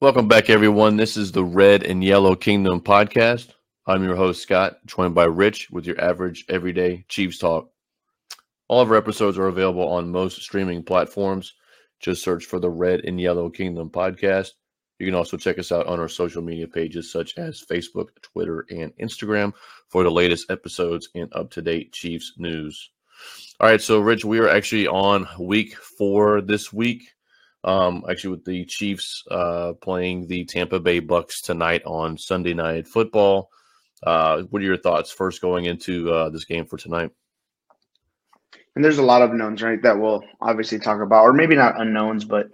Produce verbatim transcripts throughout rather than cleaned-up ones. Welcome back, everyone. This is the Red and Yellow Kingdom podcast. I'm your host, Scott, joined by Rich with your average everyday Chiefs talk. All of our episodes are available on most streaming platforms. Just search for the Red and Yellow Kingdom podcast. You can also check us out on our social media pages such as Facebook, Twitter, and Instagram for the latest episodes and up-to-date Chiefs news. All right, so, Rich, we are actually on week four this week, um, actually with the Chiefs uh, playing the Tampa Bay Bucks tonight on Sunday Night Football. Uh, what are your thoughts first going into uh, this game for tonight? And there's a lot of unknowns, right, that we'll obviously talk about, or maybe not unknowns, but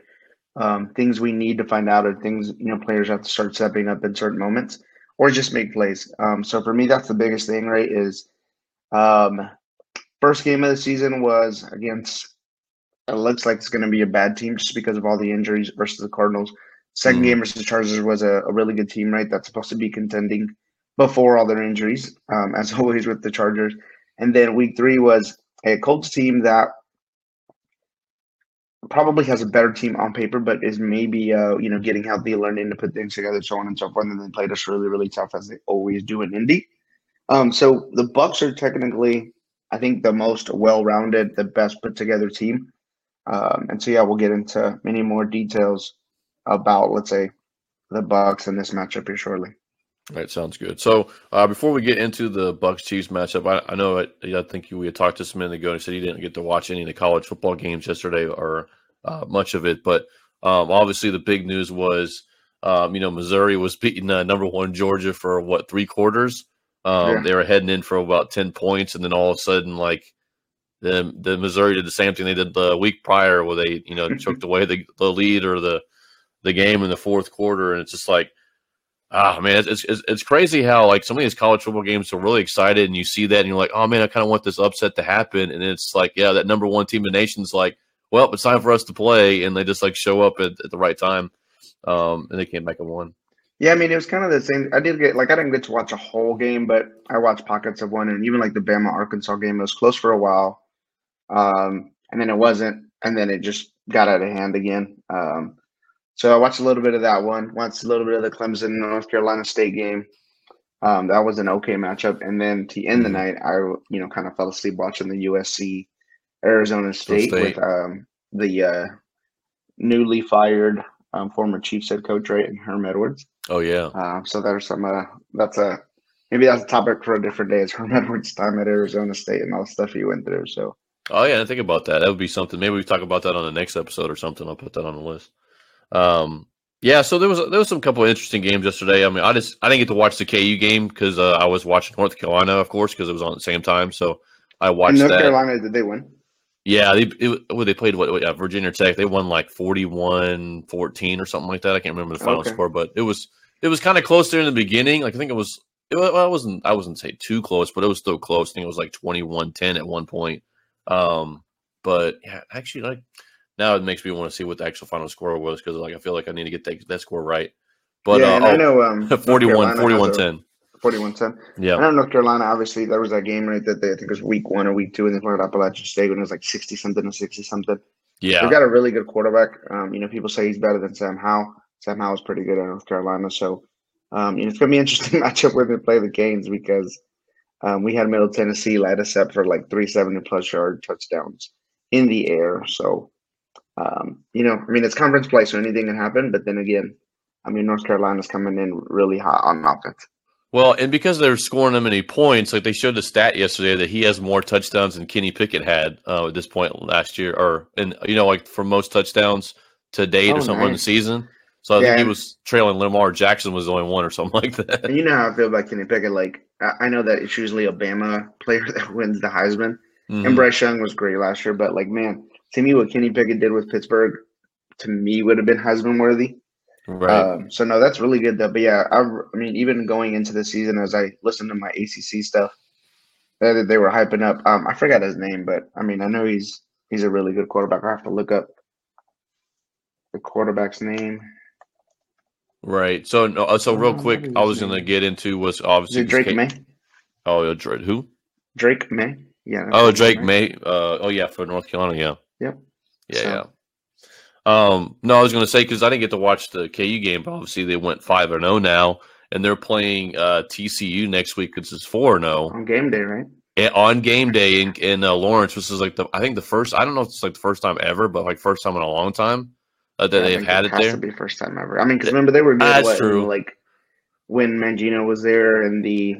Um, things we need to find out, or things, you know, players have to start stepping up in certain moments or just make plays. Um, so for me, that's the biggest thing, right, is um, first game of the season was against, it looks like it's going to be a bad team just because of all the injuries, versus the Cardinals. Second mm-hmm. game versus the Chargers was a, a really good team, right, that's supposed to be contending before all their injuries, um, as always with the Chargers. And then week three was a Colts team that probably has a better team on paper, but is maybe, uh, you know, getting healthy, learning to put things together, so on and so forth. And they played us really, really tough, as they always do in Indy. Um, so the Bucs are technically, I think, the most well-rounded, the best put-together team. Um, and so, yeah, we'll get into many more details about, let's say, the Bucs and this matchup here shortly. All right, sounds good. So uh, before we get into the Bucs-Chiefs matchup, I, I know I, I think we had talked just a minute ago, and he said he didn't get to watch any of the college football games yesterday, or uh, much of it. But um, obviously the big news was, um, you know, Missouri was beating uh, number one Georgia for, what, three quarters? Um, yeah. They were heading in for about ten points, and then all of a sudden, like, the, the Missouri did the same thing they did the week prior, where they, you know, choked away the, the lead or the, the game in the fourth quarter, and it's just like, Ah, man, it's, it's it's crazy how, like, some of these college football games are really excited, and you see that, and you're like, oh, man, I kind of want this upset to happen. And it's like, yeah, that number one team in the nation's like, well, it's time for us to play, and they just, like, show up at, at the right time, um, and they came back and won. Yeah, I mean, it was kind of the same. I did get, like, I didn't get to watch a whole game, but I watched pockets of one, and even, like, the Bama-Arkansas game, it was close for a while, um, and then it wasn't, and then it just got out of hand again. Um So I watched a little bit of that one, watched a little bit of the Clemson North Carolina State game. Um, that was an okay matchup. And then to end the night, I you know kind of fell asleep watching the U S C Arizona State, State. with um, the uh, newly fired um, former Chiefs head coach, right, and Herm Edwards. Oh yeah. Uh, so there's some uh, that's a maybe that's a topic for a different day. It's Herm Edwards' time at Arizona State and all the stuff he went through. So. Oh yeah, I think about that. That would be something. Maybe we talk about that on the next episode or something. I'll put that on the list. Um, yeah, so there was there was some couple of interesting games yesterday. I mean, I just I didn't get to watch the K U game because uh, I was watching North Carolina, of course, because it was on at the same time. So I watched North that. Carolina. Did they win? Yeah, they it, well, they played what? what yeah, Virginia Tech. They won like forty-one fourteen or something like that. I can't remember the final okay. score, but it was it was kind of close there in the beginning. Like I think it was. It, well, I wasn't I wasn't say too close, but it was still close. I think it was like twenty-one ten at one point. Um, but yeah, actually, like. Now it makes me want to see what the actual final score was because, like, I feel like I need to get that, that score right. But yeah, uh, and I know um, forty-one ten. forty-one ten. Yeah. I know North Carolina, obviously, there was that game right that they, I think it was week one or week two, and they played Appalachian State when it was like sixty-something or sixty-something. Yeah. They've got a really good quarterback. Um, you know, people say he's better than Sam Howell. Sam Howell's pretty good at North Carolina. So, um, you know, it's going to be an interesting matchup when they play the games because um, we had Middle Tennessee light us up for like three seventy-plus yard touchdowns in the air. So. Um, you know, I mean, it's conference play, so anything can happen. But then again, I mean, North Carolina's coming in really hot on offense. Well, and because they're scoring that many points, like they showed the stat yesterday that he has more touchdowns than Kenny Pickett had uh, at this point last year, or and you know, like for most touchdowns to date oh, or something nice. in the season. So I yeah, think he was trailing Lamar Jackson was the only one or something like that. And you know how I feel about Kenny Pickett. Like I know that it's usually a Bama player that wins the Heisman, mm-hmm. and Bryce Young was great last year, but like man. To me, what Kenny Pickett did with Pittsburgh, to me, would have been Heisman worthy. Right. Um, so, no, that's really good, though. But, yeah, I, I mean, even going into the season as I listened to my A C C stuff that they were hyping up, um, I forgot his name, but, I mean, I know he's he's a really good quarterback. I have to look up the quarterback's name. Right. So, no, so real quick, I was going to get into was obviously – Drake K- May. Oh, who? Drake May. Yeah. Oh, Drake May. Uh, oh, yeah, for North Carolina, yeah. Yep. Yeah, so. yeah. Um, no, I was going to say, because I didn't get to watch the K U game, but obviously they went five and oh now, and they're playing uh, T C U next week, which is four and oh. On game day, right? And on game day in, in uh, Lawrence, which is like the, I think the first, I don't know if it's like the first time ever, but like first time in a long time uh, that yeah, they've had it, it there. It has to be first time ever. I mean, because remember they were good, that's what, true. In, like when Mangino was there and the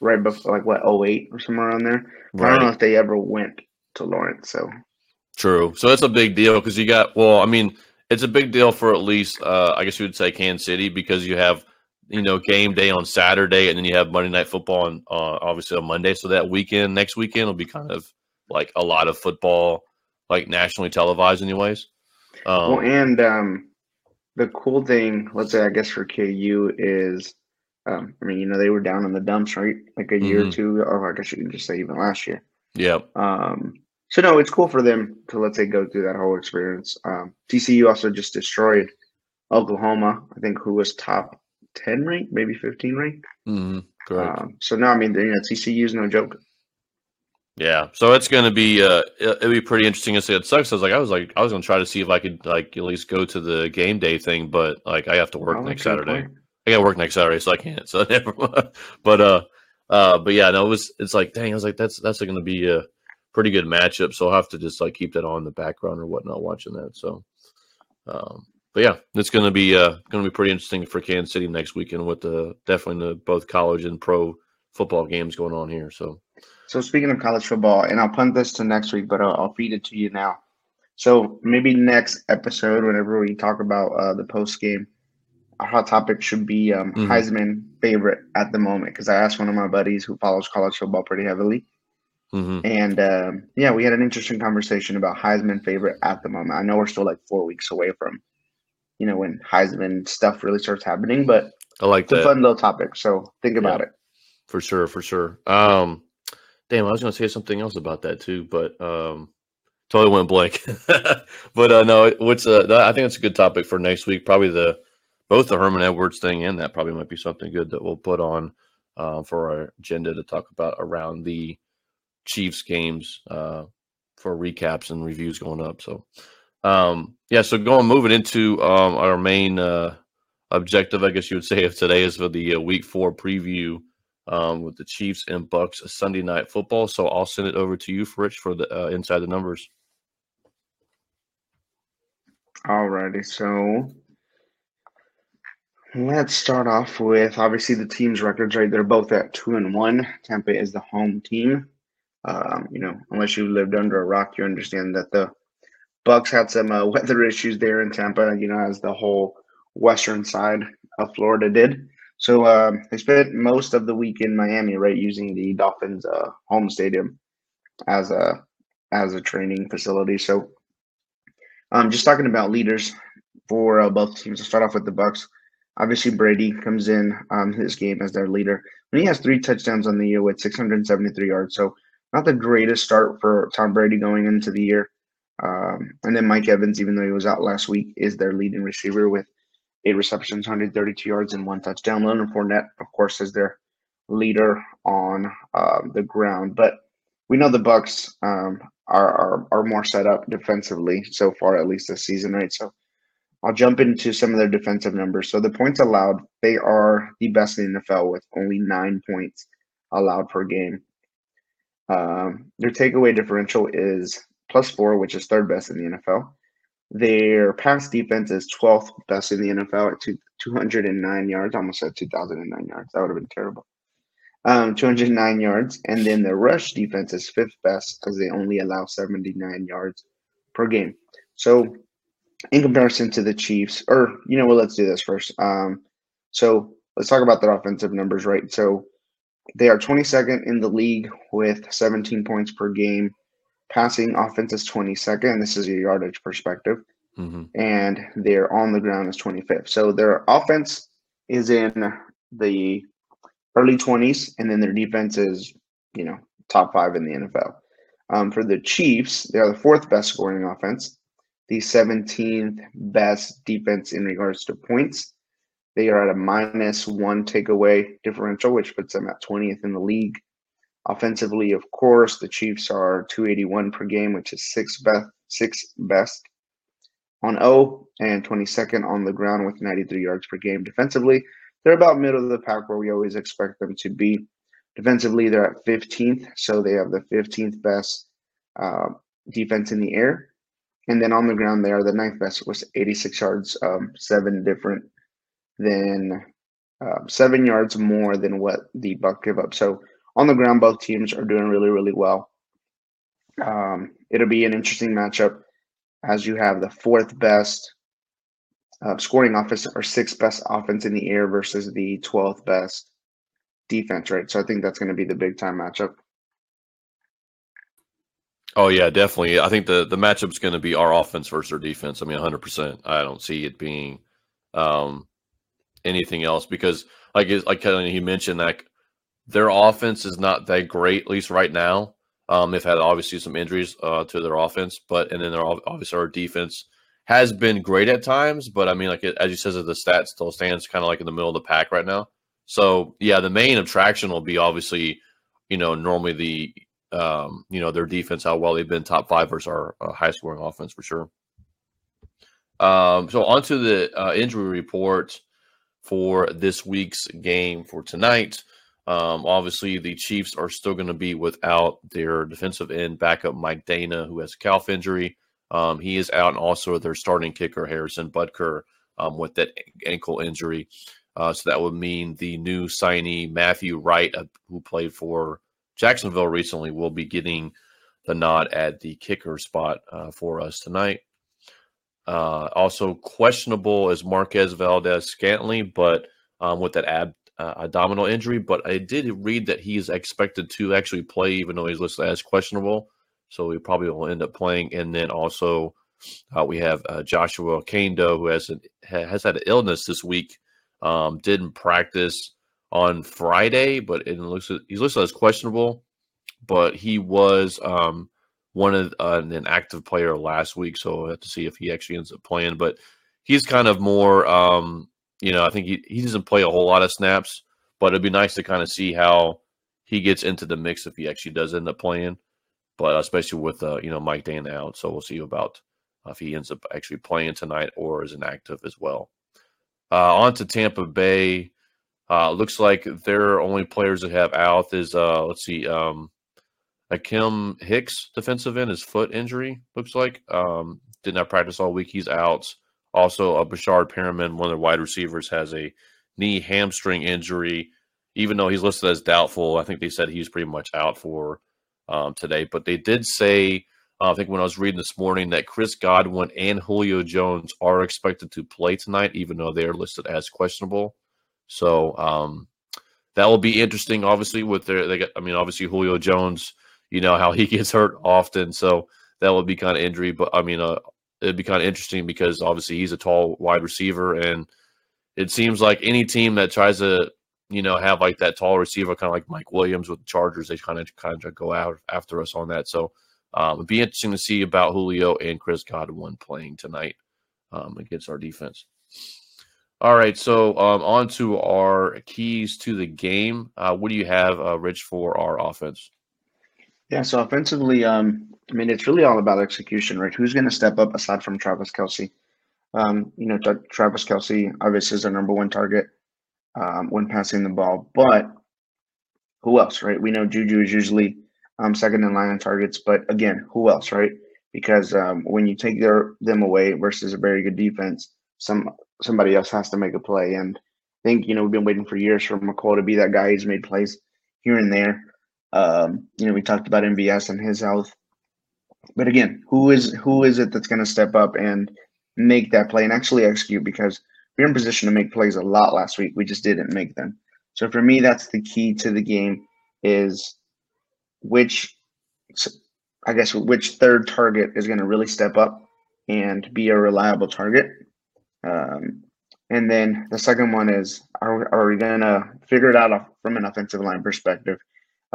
right before, like what, oh eight or somewhere around there. Right. I don't know if they ever went to Lawrence, so. True. So it's a big deal because you got, well, I mean, it's a big deal for at least, uh, I guess you would say Kansas City, because you have, you know, game day on Saturday, and then you have Monday Night Football on uh, obviously on Monday. So that weekend, next weekend, will be kind of like a lot of football, like nationally televised, anyways. Um, well, and um, the cool thing, let's say, I guess for K U is, um, I mean, you know, they were down in the dumps, right? Like a year mm-hmm. or two, or I guess you can just say even last year. Yeah. Um. So no, it's cool for them to, let's say, go through that whole experience. Um, T C U also just destroyed Oklahoma. I think who was top ten rank, maybe fifteen rank. Mm-hmm. Correct. Um, so no, I mean, you know, T C U's no joke. Yeah, so it's going to be uh, it'll be pretty interesting to see. It sucks. I was like, I was like, I was going to try to see if I could like at least go to the game day thing, but like I have to work oh, next Saturday. Point. I got to work next Saturday, so I can't. So never mind. But uh, uh, but yeah, no, it was. It's like, dang, I was like, that's that's going to be a pretty good matchup. So I'll have to just like keep that on in the background or whatnot, watching that. So. Um, But yeah, it's going to be uh, going to be pretty interesting for Kansas City next weekend with the definitely the both college and pro football games going on here. So, so speaking of college football, and I'll punt this to next week, but I'll, I'll feed it to you now. So maybe next episode, whenever we talk about uh, the post game, our hot topic should be um, mm-hmm. Heisman favorite at the moment, because I asked one of my buddies who follows college football pretty heavily, mm-hmm. and um, yeah, we had an interesting conversation about Heisman favorite at the moment. I know we're still like four weeks away from, you know, when Heisman stuff really starts happening, but I like it's that. A fun little topic. So think about yeah, it. For sure, for sure. Um, damn, I was going to say something else about that too, but um, totally went blank. But uh, no, what's uh, I think it's a good topic for next week. Probably the both the Herm Edwards thing and that probably might be something good that we'll put on uh, for our agenda to talk about around the Chiefs games uh, for recaps and reviews going up. So. Um, yeah, so going moving into um, our main uh, objective, I guess you would say, of today is for the uh, Week Four preview um, with the Chiefs and Bucks Sunday Night Football. So I'll send it over to you, Rich, for the uh, inside the numbers. Alrighty, so let's start off with obviously the teams' records. Right, they're both at two and one. Tampa is the home team. Um, you know, unless you lived under a rock, you understand that the Bucks had some uh, weather issues there in Tampa, you know, as the whole western side of Florida did. So uh, they spent most of the week in Miami, right, using the Dolphins' uh, home stadium as a as a training facility. So um, just talking about leaders for uh, both teams. I'll start off with the Bucks. Obviously, Brady comes in um, his game as their leader, and he has three touchdowns on the year with six hundred seventy-three yards. So not the greatest start for Tom Brady going into the year. Um, and then Mike Evans, even though he was out last week, is their leading receiver with eight receptions, one hundred thirty-two yards, and one touchdown. Leonard Fournette, of course, is their leader on uh, the ground. But we know the Bucks um, are, are are more set up defensively so far, at least this season, right? So I'll jump into some of their defensive numbers. So the points allowed, they are the best in the N F L with only nine points allowed per game. Um, their takeaway differential is plus four, which is third best in the N F L. Their pass defense is twelfth best in the N F L at two hundred nine yards. Almost said two thousand nine yards. That would have been terrible. Um, two hundred nine yards. And then their rush defense is fifth best because they only allow seventy-nine yards per game. So in comparison to the Chiefs, or, you know what, well, let's do this first. Um, so let's talk about their offensive numbers, right? So they are twenty-second in the league with seventeen points per game. Passing offense is twenty-second. This is your yardage perspective. Mm-hmm. And their on the ground is twenty-fifth. So their offense is in the early twenties, and then their defense is, you know, top five in the N F L. Um, for the Chiefs, they are the fourth best scoring offense, the seventeenth best defense in regards to points. They are at a minus one takeaway differential, which puts them at twentieth in the league. Offensively, of course, the Chiefs are two eighty-one per game, which is sixth best. Sixth best. on zero and twenty-second on the ground with ninety-three yards per game. Defensively, they're about middle of the pack where we always expect them to be. Defensively, they're at fifteenth, so they have the fifteenth best uh, defense in the air. And then on the ground, they are the ninth best with eighty-six yards, um, seven different than uh, seven yards more than what the Bucs give up. So on the ground, both teams are doing really, really well. Um, it'll be an interesting matchup as you have the fourth best uh, scoring offense or sixth best offense in the air versus the twelfth best defense, right? So I think that's going to be the big time matchup. Oh, yeah, definitely. I think the, the matchup's going to be our offense versus their defense. I mean, one hundred percent. I don't see it being um, anything else because, like, like he mentioned, like, their offense is not that great, at least right now. Um, they've had, obviously, some injuries uh, to their offense, but and then their obviously our defense has been great at times. But, I mean, like it, as you said, the stats still stands kind of like in the middle of the pack right now. So, yeah, the main attraction will be, obviously, you know, normally the – Um, you know, their defense, how well they've been top five versus our uh, high-scoring offense for sure. Um, so on to the uh, injury report for this week's game for tonight. Um, obviously, the Chiefs are still going to be without their defensive end backup, Mike Dana, who has a calf injury. Um, he is out, and also their starting kicker, Harrison Butker, um, with that ankle injury. Uh, so that would mean the new signee, Matthew Wright, uh, who played for Jacksonville recently, will be getting the nod at the kicker spot uh, for us tonight. Uh, also questionable is Marquez Valdes-Scantling, but um, with that ab- uh, abdominal injury. But I did read that he is expected to actually play, even though he's listed as questionable. So he probably will end up playing. And then also uh, we have uh, Joshua Kendo, who has, an, has had an illness this week, um, didn't practice on Friday, but it looks he's listed as questionable, but he was um, one of uh, an active player last week, so we'll have to see if he actually ends up playing. But he's kind of more, um, you know, I think he, he doesn't play a whole lot of snaps, but it'd be nice to kind of see how he gets into the mix if he actually does end up playing. But especially with uh, you know, Mike Dana out, so we'll see about if he ends up actually playing tonight or is inactive as well. Uh, on to Tampa Bay. Uh, looks like their only players that have out is, uh, let's see, um, Akeem Hicks, defensive end, his foot injury, looks like. Um, did not practice all week. He's out. Also, uh, Bashard Perriman, one of the wide receivers, has a knee hamstring injury. Even though he's listed as doubtful, I think they said he's pretty much out for um, today. But they did say, uh, I think when I was reading this morning, that Chris Godwin and Julio Jones are expected to play tonight, even though they are listed as questionable. So um, that will be interesting, obviously, with their, they got, I mean, obviously Julio Jones, you know, how he gets hurt often. So that will be kind of injury, but I mean, uh, it'd be kind of interesting because obviously he's a tall wide receiver and it seems like any team that tries to, you know, have like that tall receiver, kind of like Mike Williams with the Chargers, they kind of kind of go out after us on that. So um, it'd be interesting to see about Julio and Chris Godwin playing tonight um, against our defense. All right, so um, on to our keys to the game. Uh, what do you have, uh, Rich, for our offense? Yeah, so offensively, um, I mean, it's really all about execution, right? Who's going to step up aside from Travis Kelsey? Um, you know, tra- Travis Kelsey obviously is our number one target um, when passing the ball, but who else, right? We know Juju is usually um, second in line on targets, but again, who else, right? Because um, when you take their them away versus a very good defense, some somebody else has to make a play. And I think, you know, we've been waiting for years for McColl to be that guy. He's made plays here and there. Um, you know, we talked about M B S and his health. But again, who is who is it that's going to step up and make that play and actually execute? Because we were in position to make plays a lot last week. We just didn't make them. So for me, that's the key to the game is which, I guess, which third target is going to really step up and be a reliable target. Um, and then the second one is, are, are we going to figure it out from an offensive line perspective?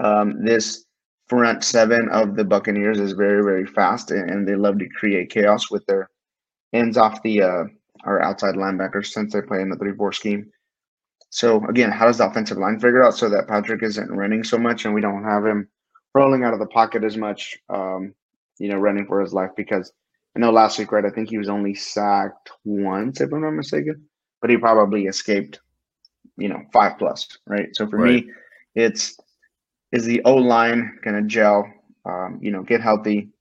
Um, this front seven of the Buccaneers is very, very fast, and, and they love to create chaos with their ends off the uh, our outside linebackers since they play in the three four scheme. So, again, how does the offensive line figure out so that Patrick isn't running so much and we don't have him rolling out of the pocket as much, um, you know, running for his life? Because I know last week, right, I think he was only sacked once, if I'm not mistaken, but he probably escaped, you know, five plus, right? So for right. me, it's is the O-line going to gel, um, you know, get healthy,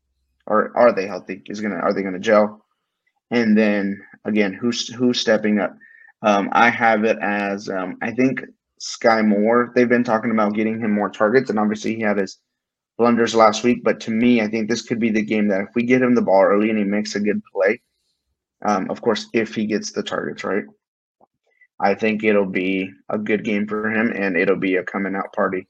or are they healthy? Is gonna Are they going to gel? And then, again, who's who's stepping up? Um, I have it as, um, I think, Sky Moore. They've been talking about getting him more targets, and obviously he had his blunders last week. But to me, I think this could be the game that if we get him the ball early and he makes a good play, um, of course, if he gets the targets, right? I think it'll be a good game for him, and it'll be a coming out party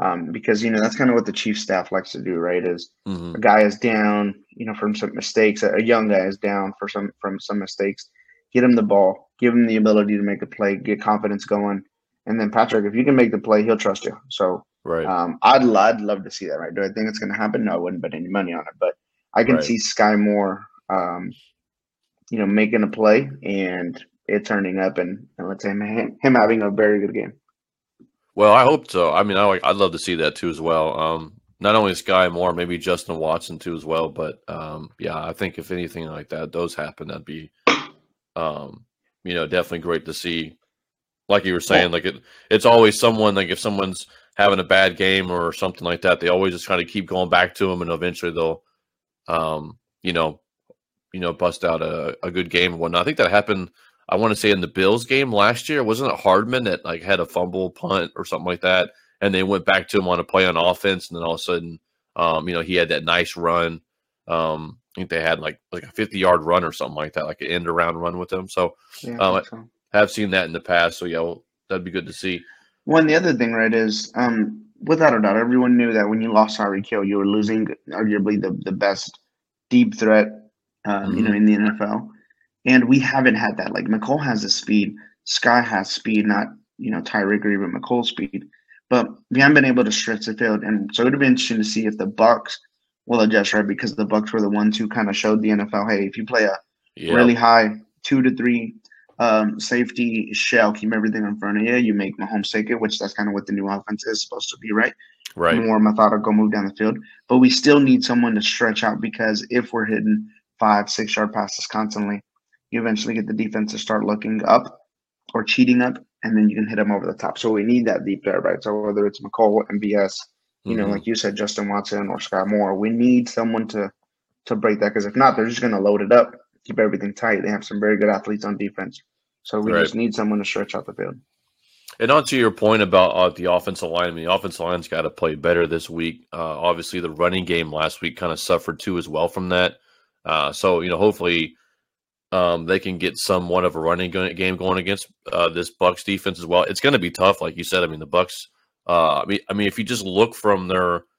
um, because, you know, that's kind of what the Chiefs staff likes to do, right, is mm-hmm. a guy is down, you know, from some mistakes. A young guy is down for some from some mistakes. Get him the ball. Give him the ability to make a play, get confidence going. And then, Patrick, if you can make the play, he'll trust you. So right. um, I'd, I'd love to see that, right? Do I think it's going to happen? No, I wouldn't bet any money on it. But I can right. see Sky Moore, um, you know, making a play and it turning up and, and let's say him, him having a very good game. Well, I hope so. I mean, I, I'd love to see that too as well. Um, not only Sky Moore, maybe Justin Watson too as well. But, um, yeah, I think if anything like that does happen, that'd be, um, you know, definitely great to see. Like you were saying, like it, it's always someone, like if someone's having a bad game or something like that, they always just kind of keep going back to them, and eventually they'll, um, you know, you know, bust out a, a good game and whatnot. I think that happened, I want to say, in the Bills game last year. Wasn't it Hardman that like had a fumble, punt, or something like that, and they went back to him on a play on offense, and then all of a sudden, um, you know, he had that nice run. Um, I think they had like like a fifty-yard run or something like that, like an end-around run with him. So, yeah, um, so. Have seen that in the past, so yeah, well, that'd be good to see. Well, and the other thing, right, is um, without a doubt, everyone knew that when you lost Tyreek Hill, you were losing arguably the, the best deep threat, uh, mm-hmm. you know, in the N F L. And we haven't had that. Like McColl has the speed, Sky has speed, not you know Tyreek or even McColl's speed, but we haven't been able to stretch the field. And so it'd be interesting to see if the Bucs will adjust, right? Because the Bucs were the ones who kind of showed the N F L, hey, if you play a yep. really high two to three. Um, safety shell, keep everything in front of you. You make Mahomes take it, which that's kind of what the new offense is supposed to be, right? Right. More methodical move down the field. But we still need someone to stretch out, because if we're hitting five, six yard passes constantly, you eventually get the defense to start looking up or cheating up, and then you can hit them over the top. So we need that deep there, right? So whether it's McColl, M B S, you mm-hmm. know, like you said, Justin Watson or Sky Moore, we need someone to to break that, because if not, they're just going to load it up. Keep everything tight. They have some very good athletes on defense. So we right. just need someone to stretch out the field. And on to your point about uh, the offensive line, I mean, the offensive line's got to play better this week. Uh, obviously, the running game last week kind of suffered too as well from that. Uh, so, you know, hopefully um, they can get somewhat of a running game going against uh, this Bucs defense as well. It's going to be tough, like you said. I mean, the Bucs, uh, I mean, I mean, if you just look from their –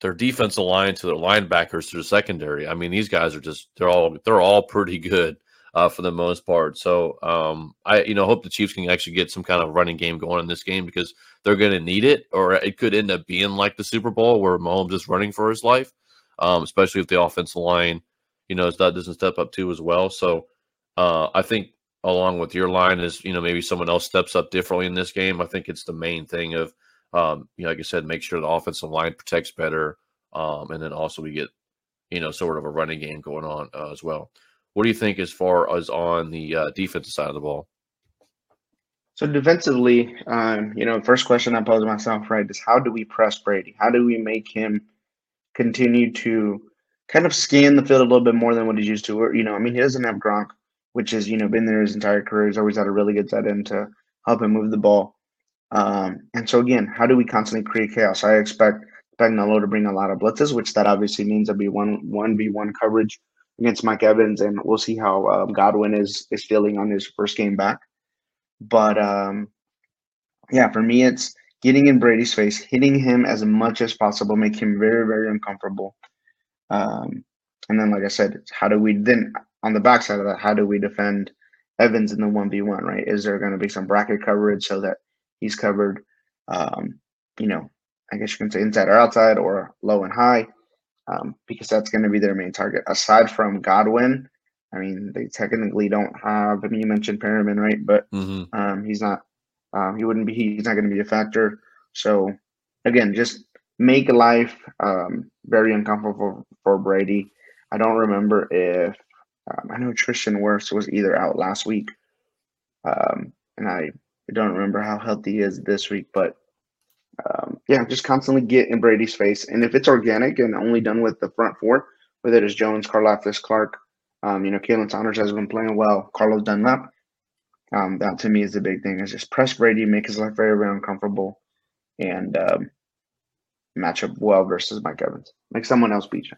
their defensive line to their linebackers to the secondary. I mean, these guys are just they're all they're all pretty good uh, for the most part. So um, I you know hope the Chiefs can actually get some kind of running game going in this game, because they're going to need it, or it could end up being like the Super Bowl where Mahomes is running for his life, um, especially if the offensive line you know doesn't step up too as well. So uh, I think along with your line is you know maybe someone else steps up differently in this game. I think it's the main thing of. Um, you know, like I said, make sure the offensive line protects better, um, and then also we get, you know, sort of a running game going on uh, as well. What do you think as far as on the uh, defensive side of the ball? So defensively, um, you know, first question I posed myself, right, is how do we press Brady? How do we make him continue to kind of scan the field a little bit more than what he's used to? Or, you know, I mean, he doesn't have Gronk, which has, you know, been there his entire career. He's always had a really good tight end to help him move the ball. Um, and so, again, how do we constantly create chaos? I expect Bagnolo to bring a lot of blitzes, which that obviously means it'll be one, one v one coverage against Mike Evans, and we'll see how um, Godwin is is feeling on his first game back. But, um, yeah, for me, it's getting in Brady's face, hitting him as much as possible, make him very, very uncomfortable. Um, and then, like I said, how do we then on the backside of that, how do we defend Evans in the one v one, right? Is there going to be some bracket coverage so that he's covered, um, you know, I guess you can say inside or outside or low and high, um, because that's going to be their main target. Aside from Godwin, I mean, they technically don't have. I mean, you mentioned Perriman, right? But mm-hmm. um, he's not. Um, he wouldn't be. He's not going to be a factor. So again, just make life um, very uncomfortable for, for Brady. I don't remember if um, I know Tristan Wirfs was either out last week, um, and I don't remember how healthy he is this week. But um, yeah, just constantly get in Brady's face, and if it's organic and only done with the front four, whether it is Jones, Karlaftis, Clark, um, you know, Kalen Saunders has been playing well, Carlos Dunlap. Um, that to me is the big thing: is just press Brady, make his life very, very uncomfortable, and um, match up well versus Mike Evans, make someone else beat you.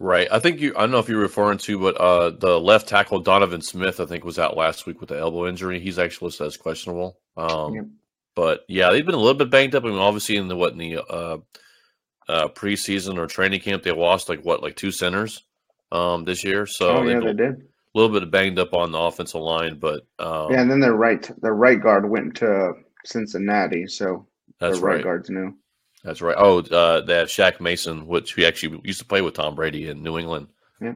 Right. I think you. I don't know if you're referring to, but uh, the left tackle Donovan Smith, I think, was out last week with the elbow injury. He's actually listed as questionable. Um, yeah. But yeah, they've been a little bit banged up. I mean, obviously, in the what in the uh, uh, preseason or training camp, they lost like what, like two centers um, this year. So oh, yeah, they did. A little bit banged up on the offensive line, but um, yeah, and then their right their right guard went to Cincinnati, so their right, right guard's new. That's right. Oh, uh, they have Shaq Mason, which he actually used to play with Tom Brady in New England. Yeah,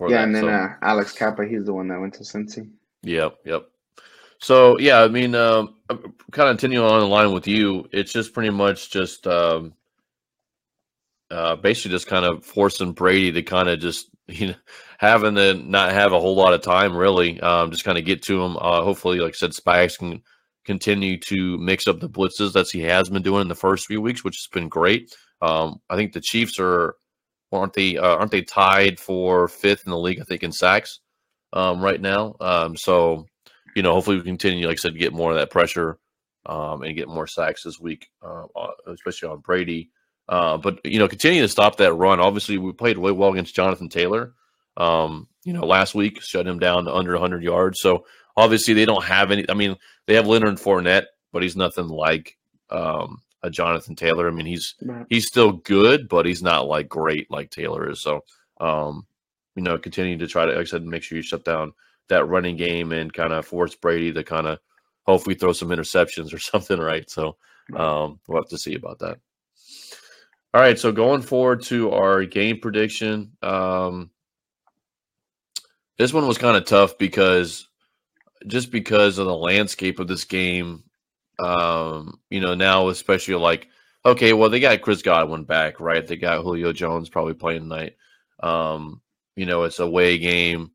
yeah, that, and then so. uh, Alex Kappa, he's the one that went to Cincy. Yep, yep. So yeah, I mean, um, kind of continuing on the line with you, it's just pretty much just um, uh, basically just kind of forcing Brady to kind of just, you know, having to not have a whole lot of time, really, um, just kind of get to him. Uh, hopefully, like I said, Spags can continue to mix up the blitzes that he has been doing in the first few weeks, which has been great. Um, I think the Chiefs are, aren't they? Uh, aren't they tied for fifth in the league? I think in sacks um, right now. Um, so, you know, hopefully we continue, like I said, get more of that pressure um, and get more sacks this week, uh, especially on Brady. Uh, but, you know, continue to stop that run. Obviously, we played way well against Jonathan Taylor, um, you know, last week, shut him down to under one hundred yards. So, obviously, they don't have any – I mean, they have Leonard Fournette, but he's nothing like um, a Jonathan Taylor. I mean, he's he's still good, but he's not, like, great like Taylor is. So, um, you know, continue to try to, like I said, make sure you shut down that running game and kind of force Brady to kind of hopefully throw some interceptions or something, right? So, um, we'll have to see about that. All right, so going forward to our game prediction, um, this one was kind of tough because just because of the landscape of this game, um, you know, now especially like, okay, well, they got Chris Godwin back, right? They got Julio Jones probably playing tonight. Um, you know, it's a way game.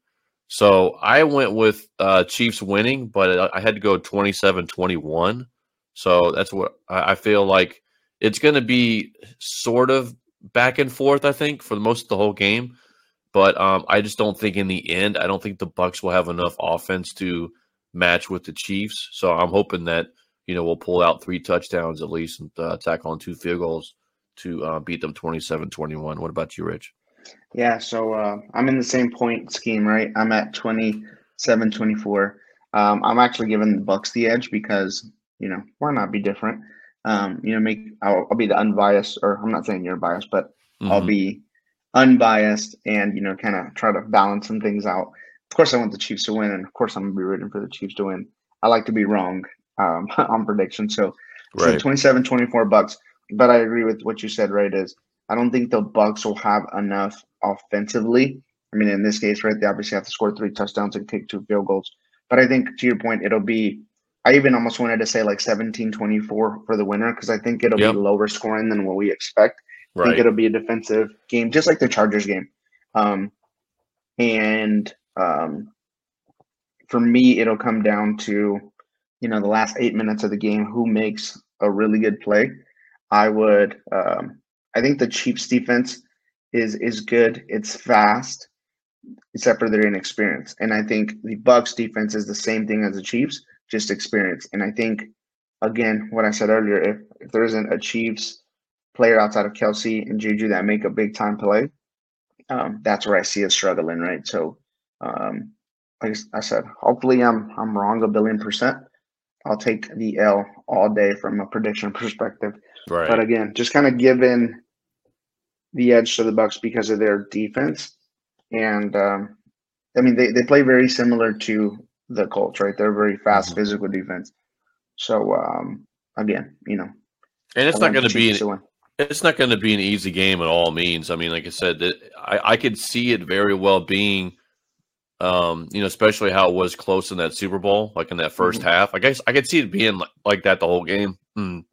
So I went with uh, Chiefs winning, but I had to go twenty-seven twenty-one. So that's what I feel like. It's going to be sort of back and forth, I think, for the most of the whole game. But um, I just don't think in the end, I don't think the Bucs will have enough offense to match with the Chiefs. So I'm hoping that, you know, we'll pull out three touchdowns at least and uh, tackle on two field goals to uh, beat them twenty-seven twenty-one. What about you, Rich? Yeah, so uh, I'm in the same point scheme, right? I'm at twenty-seven twenty-four. Um, I'm actually giving the Bucs the edge because, you know, why not be different? Um, you know, make I'll, I'll be the unbiased, or I'm not saying you're biased, but mm-hmm. I'll be unbiased and, you know, kind of try to balance some things out. Of course, I want the Chiefs to win, and of course, I'm going to be rooting for the Chiefs to win. I like to be wrong um, on predictions. So, right. So twenty-seven twenty-four Bucks. But I agree with what you said, right, is I don't think the Bucks will have enough offensively. I mean, in this case, right, they obviously have to score three touchdowns and kick two field goals. But I think, to your point, it'll be – I even almost wanted to say like seventeen twenty-four for the winner because I think it'll yep. be lower scoring than what we expect. Right. I think it'll be a defensive game, just like the Chargers game. Um, and um, for me, it'll come down to, you know, the last eight minutes of the game, who makes a really good play. I would um, – I think the Chiefs defense is is good. It's fast, except for their inexperience. And I think the Bucs defense is the same thing as the Chiefs. Just experience. And I think, again, what I said earlier, if, if there isn't a Chiefs player outside of Kelsey and Juju that make a big-time play, um, that's where I see us struggling, right? So, um, like I said, hopefully I'm I'm wrong a billion percent. I'll take the L all day from a prediction perspective. Right. But, again, just kind of giving the edge to the Bucs because of their defense. And, um, I mean, they, they play very similar to – the Colts, right? They're a very fast, mm-hmm. physical defense. So um, again, you know, and it's not going to be an, it's not going to be an easy game at all means. I mean, like I said, it, I I could see it very well being, um, you know, especially how it was close in that Super Bowl, like in that first mm-hmm. half. I guess I could see it being like, like that the whole game mm.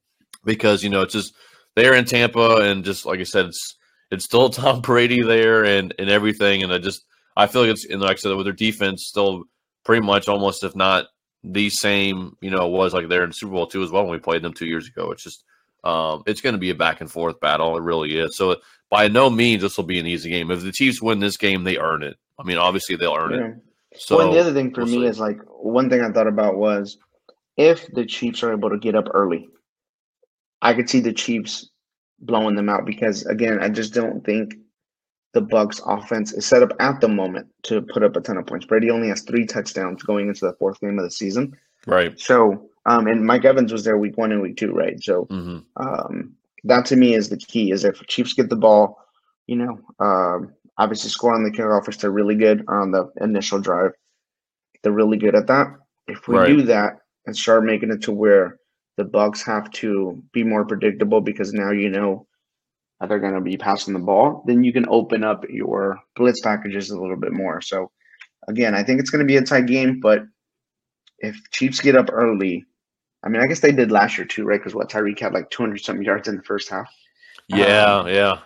because you know it's just they're in Tampa and just like I said, it's it's still Tom Brady there and, and everything. And I just, I feel like it's, and like I said, with their defense still pretty much almost, if not the same, you know, it was like there in Super Bowl two as well when we played them two years ago. It's just, um, it's going to be a back and forth battle. It really is. So by no means this will be an easy game. If the Chiefs win this game, they earn it. I mean, obviously they'll earn yeah. it. So well, and the other thing for we'll me see. is like one thing I thought about was if the Chiefs are able to get up early, I could see the Chiefs blowing them out because, again, I just don't think the Bucs offense is set up at the moment to put up a ton of points. Brady only has three touchdowns going into the fourth game of the season. Right. So, um, and Mike Evans was there week one and week two, right? So mm-hmm. um, that to me is the key, is if the Chiefs get the ball, you know, um, obviously score on the kickoff, which they're really good on the initial drive. They're really good at that. If we right. do that and start making it to where the Bucs have to be more predictable because now you know that they're going to be passing the ball, then you can open up your blitz packages a little bit more. So, again, I think it's going to be a tight game, but if Chiefs get up early, I mean, I guess they did last year too, right? Because what, Tyreek had like two hundred something yards in the first half. Yeah, um, yeah.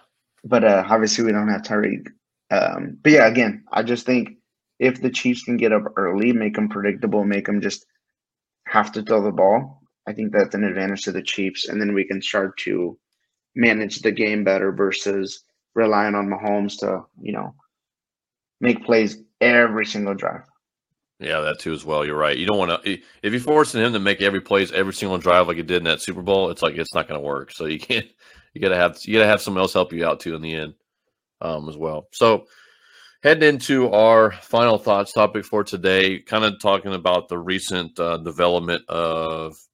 But uh, obviously we don't have Tyreek. Um, but, yeah, again, I just think if the Chiefs can get up early, make them predictable, make them just have to throw the ball, I think that's an advantage to the Chiefs, and then we can start to manage the game better versus relying on Mahomes to, you know, make plays every single drive. Yeah, that too as well. You're right. You don't want to – if you're forcing him to make every plays every single drive like he did in that Super Bowl, it's like it's not going to work. So you can't – you got to have you got to have someone else help you out too in the end um, as well. So heading into our final thoughts topic for today, kind of talking about the recent uh, development of –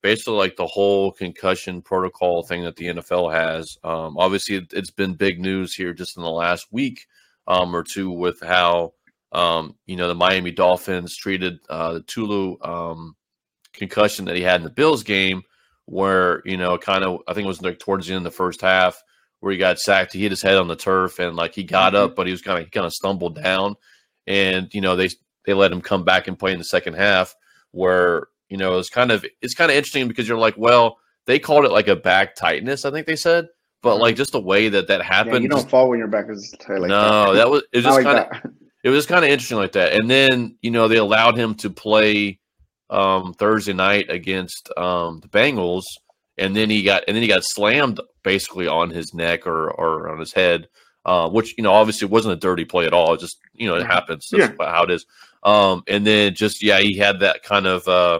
basically like the whole concussion protocol thing that the N F L has. Um, obviously, it, it's been big news here just in the last week um, or two with how, um, you know, the Miami Dolphins treated uh, the Tulu um, concussion that he had in the Bills game where, you know, kind of, I think it was like towards the end of the first half where he got sacked. He hit his head on the turf and like he got up, but he was kind of kind of stumbled down. And, you know, they they let him come back and play in the second half where, you know, it's kind of it's kind of interesting because you're like, well, they called it like a back tightness, I think they said, but like just the way that that happened. Yeah, you don't just, fall when your back is tight like no, that. No, that was it was just like kind of it was kind of interesting like that. And then you know they allowed him to play um, Thursday night against um, the Bengals, and then he got and then he got slammed basically on his neck or or on his head, uh, which you know obviously wasn't a dirty play at all. It just you know it happens. That's yeah. how it is. Um, and then just, yeah, he had that kind of, uh,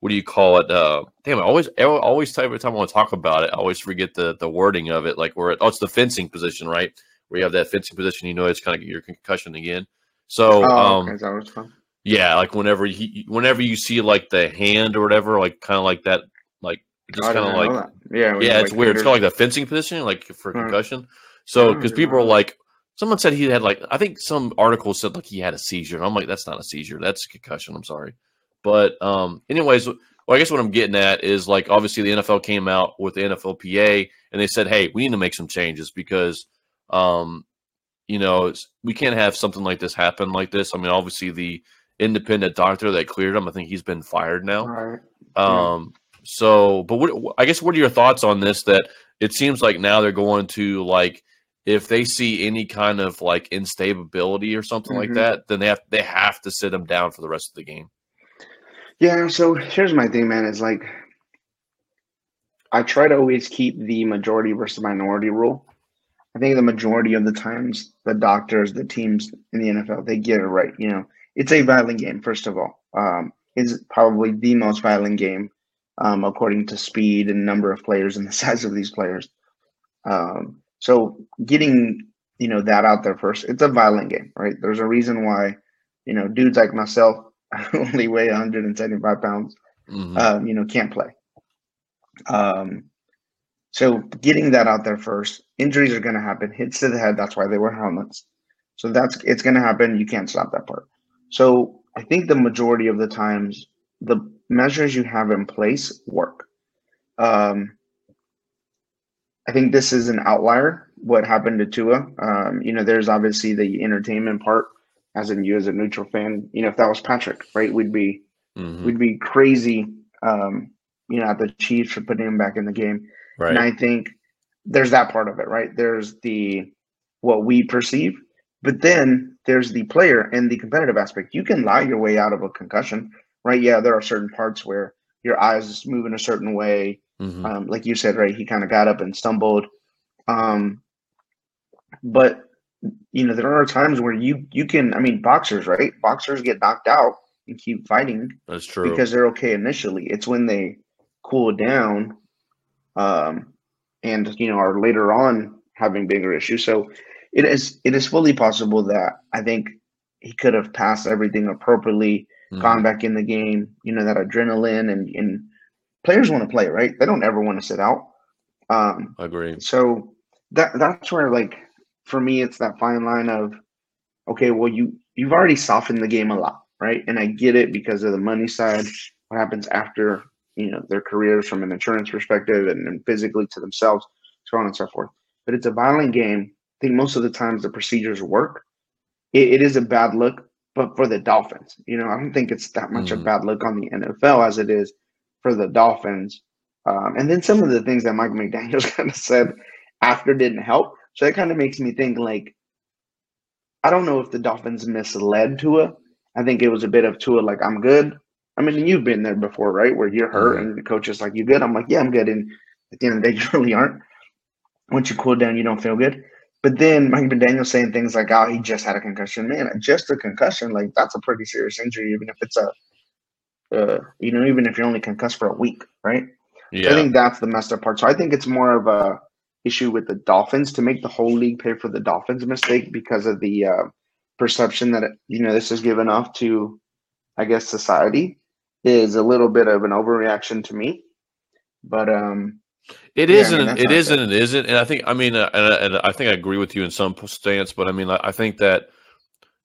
what do you call it? Uh, damn, I always, I always, every time I want to talk about it, I always forget the, the wording of it. Like where it, oh, it's the fencing position, right? Where you have that fencing position, you know, it's kind of your concussion again. So, oh, um, okay. Is that what it's called? Yeah, like whenever he, whenever you see like the hand or whatever, like kind of like that, like just kind of like, yeah, yeah, it's like weird. It's called like the fencing position, like for hmm. concussion. So, because people are like, someone said he had like I think some article said like he had a seizure. And I'm like, that's not a seizure. That's a concussion. I'm sorry. But um, anyways, well, I guess what I'm getting at is like obviously the N F L came out with the N F L P A and they said, hey, we need to make some changes because, um, you know, we can't have something like this happen like this. I mean, obviously the independent doctor that cleared him, I think he's been fired now. All right. Um, yeah. So but what, I guess what are your thoughts on this that it seems like now they're going to like – if they see any kind of like instability or something mm-hmm. like that, then they have they have to sit him down for the rest of the game. Yeah, so here's my thing, man. Is like I try to always keep the majority versus minority rule. I think the majority of the times the doctors, the teams in the N F L, they get it right. You know, it's a violent game. First of all, um, it's probably the most violent game um, according to speed and number of players and the size of these players. Um, So getting, you know, that out there first, it's a violent game, right? There's a reason why, you know, dudes like myself, I only weigh one hundred seventy-five pounds, mm-hmm. um, you know, can't play. Um, so getting that out there first, injuries are going to happen, hits to the head. That's why they wear helmets. So that's, it's going to happen. You can't stop that part. So I think the majority of the times the measures you have in place work. Um, I think this is an outlier, what happened to Tua. Um, you know, there's obviously the entertainment part, as in you as a neutral fan. You know, if that was Patrick, right, we'd be mm-hmm. we'd be crazy, um, you know, at the Chiefs for putting him back in the game. Right. And I think there's that part of it, right? There's the what we perceive, but then there's the player and the competitive aspect. You can lie your way out of a concussion, right? Yeah, there are certain parts where your eyes move in a certain way. Mm-hmm. Um, like you said, right, he kind of got up and stumbled. Um, but, you know, there are times where you, you can, I mean, boxers, right? Boxers get knocked out and keep fighting. That's true. Because they're okay initially. It's when they cool down um, and, you know, are later on having bigger issues. So it is, it is fully possible that I think he could have passed everything appropriately, mm-hmm. gone back in the game, you know, that adrenaline and, and players want to play, right? They don't ever want to sit out. Um, I agree. So that that's where, like, for me, it's that fine line of, okay, well, you, you've already softened the game a lot, right? And I get it because of the money side, what happens after, you know, their careers from an insurance perspective and, and physically to themselves, so on and so forth. But it's a violent game. I think most of the times the procedures work. It, it is a bad look, but for the Dolphins, you know, I don't think it's that much mm-hmm. a bad look on the N F L as it is for the Dolphins. Um, and then some of the things that Mike McDaniels kind of said after didn't help. So that kind of makes me think, like, I don't know if the Dolphins misled Tua. I think it was a bit of Tua, like, I'm good. I mean, you've been there before, right, where you're hurt and the coach is like, you good? I'm like, yeah, I'm good. And at the end of the day, you really aren't. Once you cool down, you don't feel good. But then Mike McDaniels saying things like, oh, he just had a concussion. Man, just a concussion, like, that's a pretty serious injury, even if it's a, uh, you know, even if you're only concussed for a week, right? Yeah. So I think that's the messed up part. So I think it's more of a issue with the Dolphins to make the whole league pay for the Dolphins mistake because of the uh, perception that, you know, this is given off to, I guess, society is a little bit of an overreaction to me, but um, it yeah, isn't, I mean, it isn't, it isn't. And I think, I mean, uh, and, and I think I agree with you in some stance, but I mean, I, I think that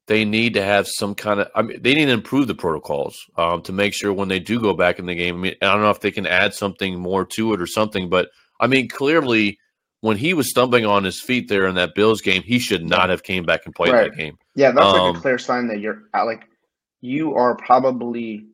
they need to have some kind of, I mean, they need to improve the protocols um, to make sure when they do go back in the game, I mean, I don't know if they can add something more to it or something, but I mean, clearly, when he was stumbling on his feet there in that Bills game, he should not have came back and played right. that game. Yeah, that's um, like a clear sign that you're like you are probably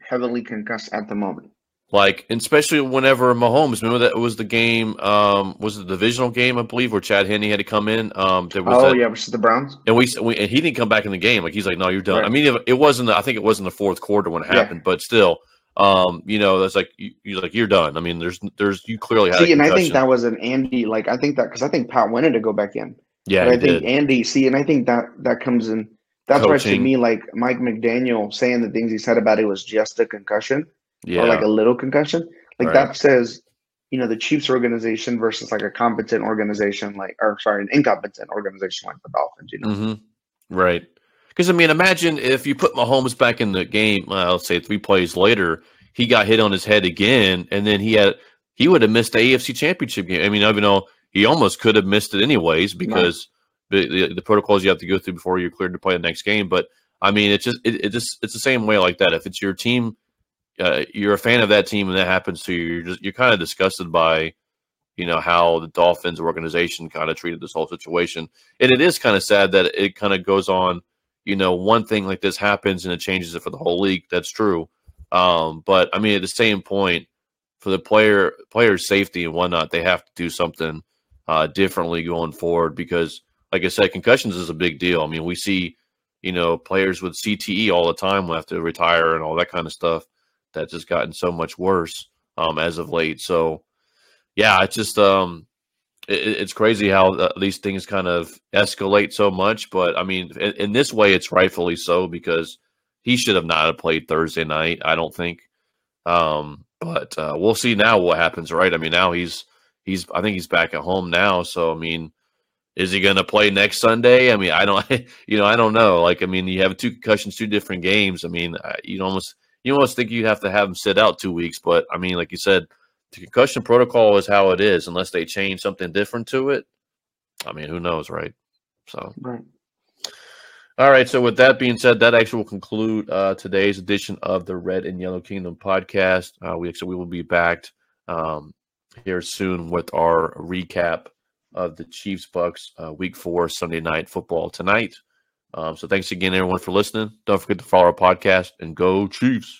heavily concussed at the moment. Like, especially whenever Mahomes, remember that it was the game, um, was it the divisional game, I believe, where Chad Henne had to come in. Um, there was oh, that, yeah, versus the Browns. And we, we and he didn't come back in the game. Like, he's like, no, you're done. Right. I mean, it, it wasn't, the, I think it wasn't the fourth quarter when it happened, yeah. but still. Um, you know, that's like you, you're like you're done. I mean, there's there's you clearly had see, a and I think that was an Andy. Like I think that because I think Pat wanted to go back in. Yeah, but I did. think Andy. See, and I think that that comes in. That's why to me, like Mike McDaniel saying the things he said about it was just a concussion, yeah. or like a little concussion. Like right. that says, you know, the Chiefs organization versus like a competent organization, like or sorry, an incompetent organization like the Dolphins. You know, mm-hmm. right. Because, I mean, imagine if you put Mahomes back in the game, well, I'll say three plays later, he got hit on his head again, and then he had he would have missed the A F C Championship game. I mean, even though he almost could have missed it anyways because no. the, the, the protocols you have to go through before you're cleared to play the next game. But, I mean, it's just it, it just it's the same way like that. If it's your team, uh, you're a fan of that team and that happens to you, you're, just, you're kind of disgusted by, you know, how the Dolphins organization kind of treated this whole situation. And it is kind of sad that it kind of goes on. You know, one thing like this happens and it changes it for the whole league. That's true. Um, but, I mean, at the same point, for the player player's safety and whatnot, they have to do something uh, differently going forward because, like I said, concussions is a big deal. I mean, we see, you know, players with C T E all the time who have to retire and all that kind of stuff. That's just gotten so much worse um, as of late. So, yeah, it's just um, – it's crazy how uh, these things kind of escalate so much, but I mean, in, in this way, it's rightfully so because he should have not have played Thursday night, I don't think. Um, but uh, we'll see now what happens, right? I mean, now he's he's I think he's back at home now, so I mean, is he going to play next Sunday? I mean, I don't, you know, I don't know. Like, I mean, you have two concussions, two different games. I mean, you almost you almost think you'd have to have him sit out two weeks, but I mean, like you said. The concussion protocol is how it is, unless they change something different to it. I mean, who knows, right? So, right. All right. So, with that being said, that actually will conclude uh, today's edition of the Red and Yellow Kingdom podcast. Uh, we so we will be back um, here soon with our recap of the Chiefs Bucks uh, Week Four Sunday Night Football tonight. Um, so, thanks again, everyone, for listening. Don't forget to follow our podcast and go Chiefs.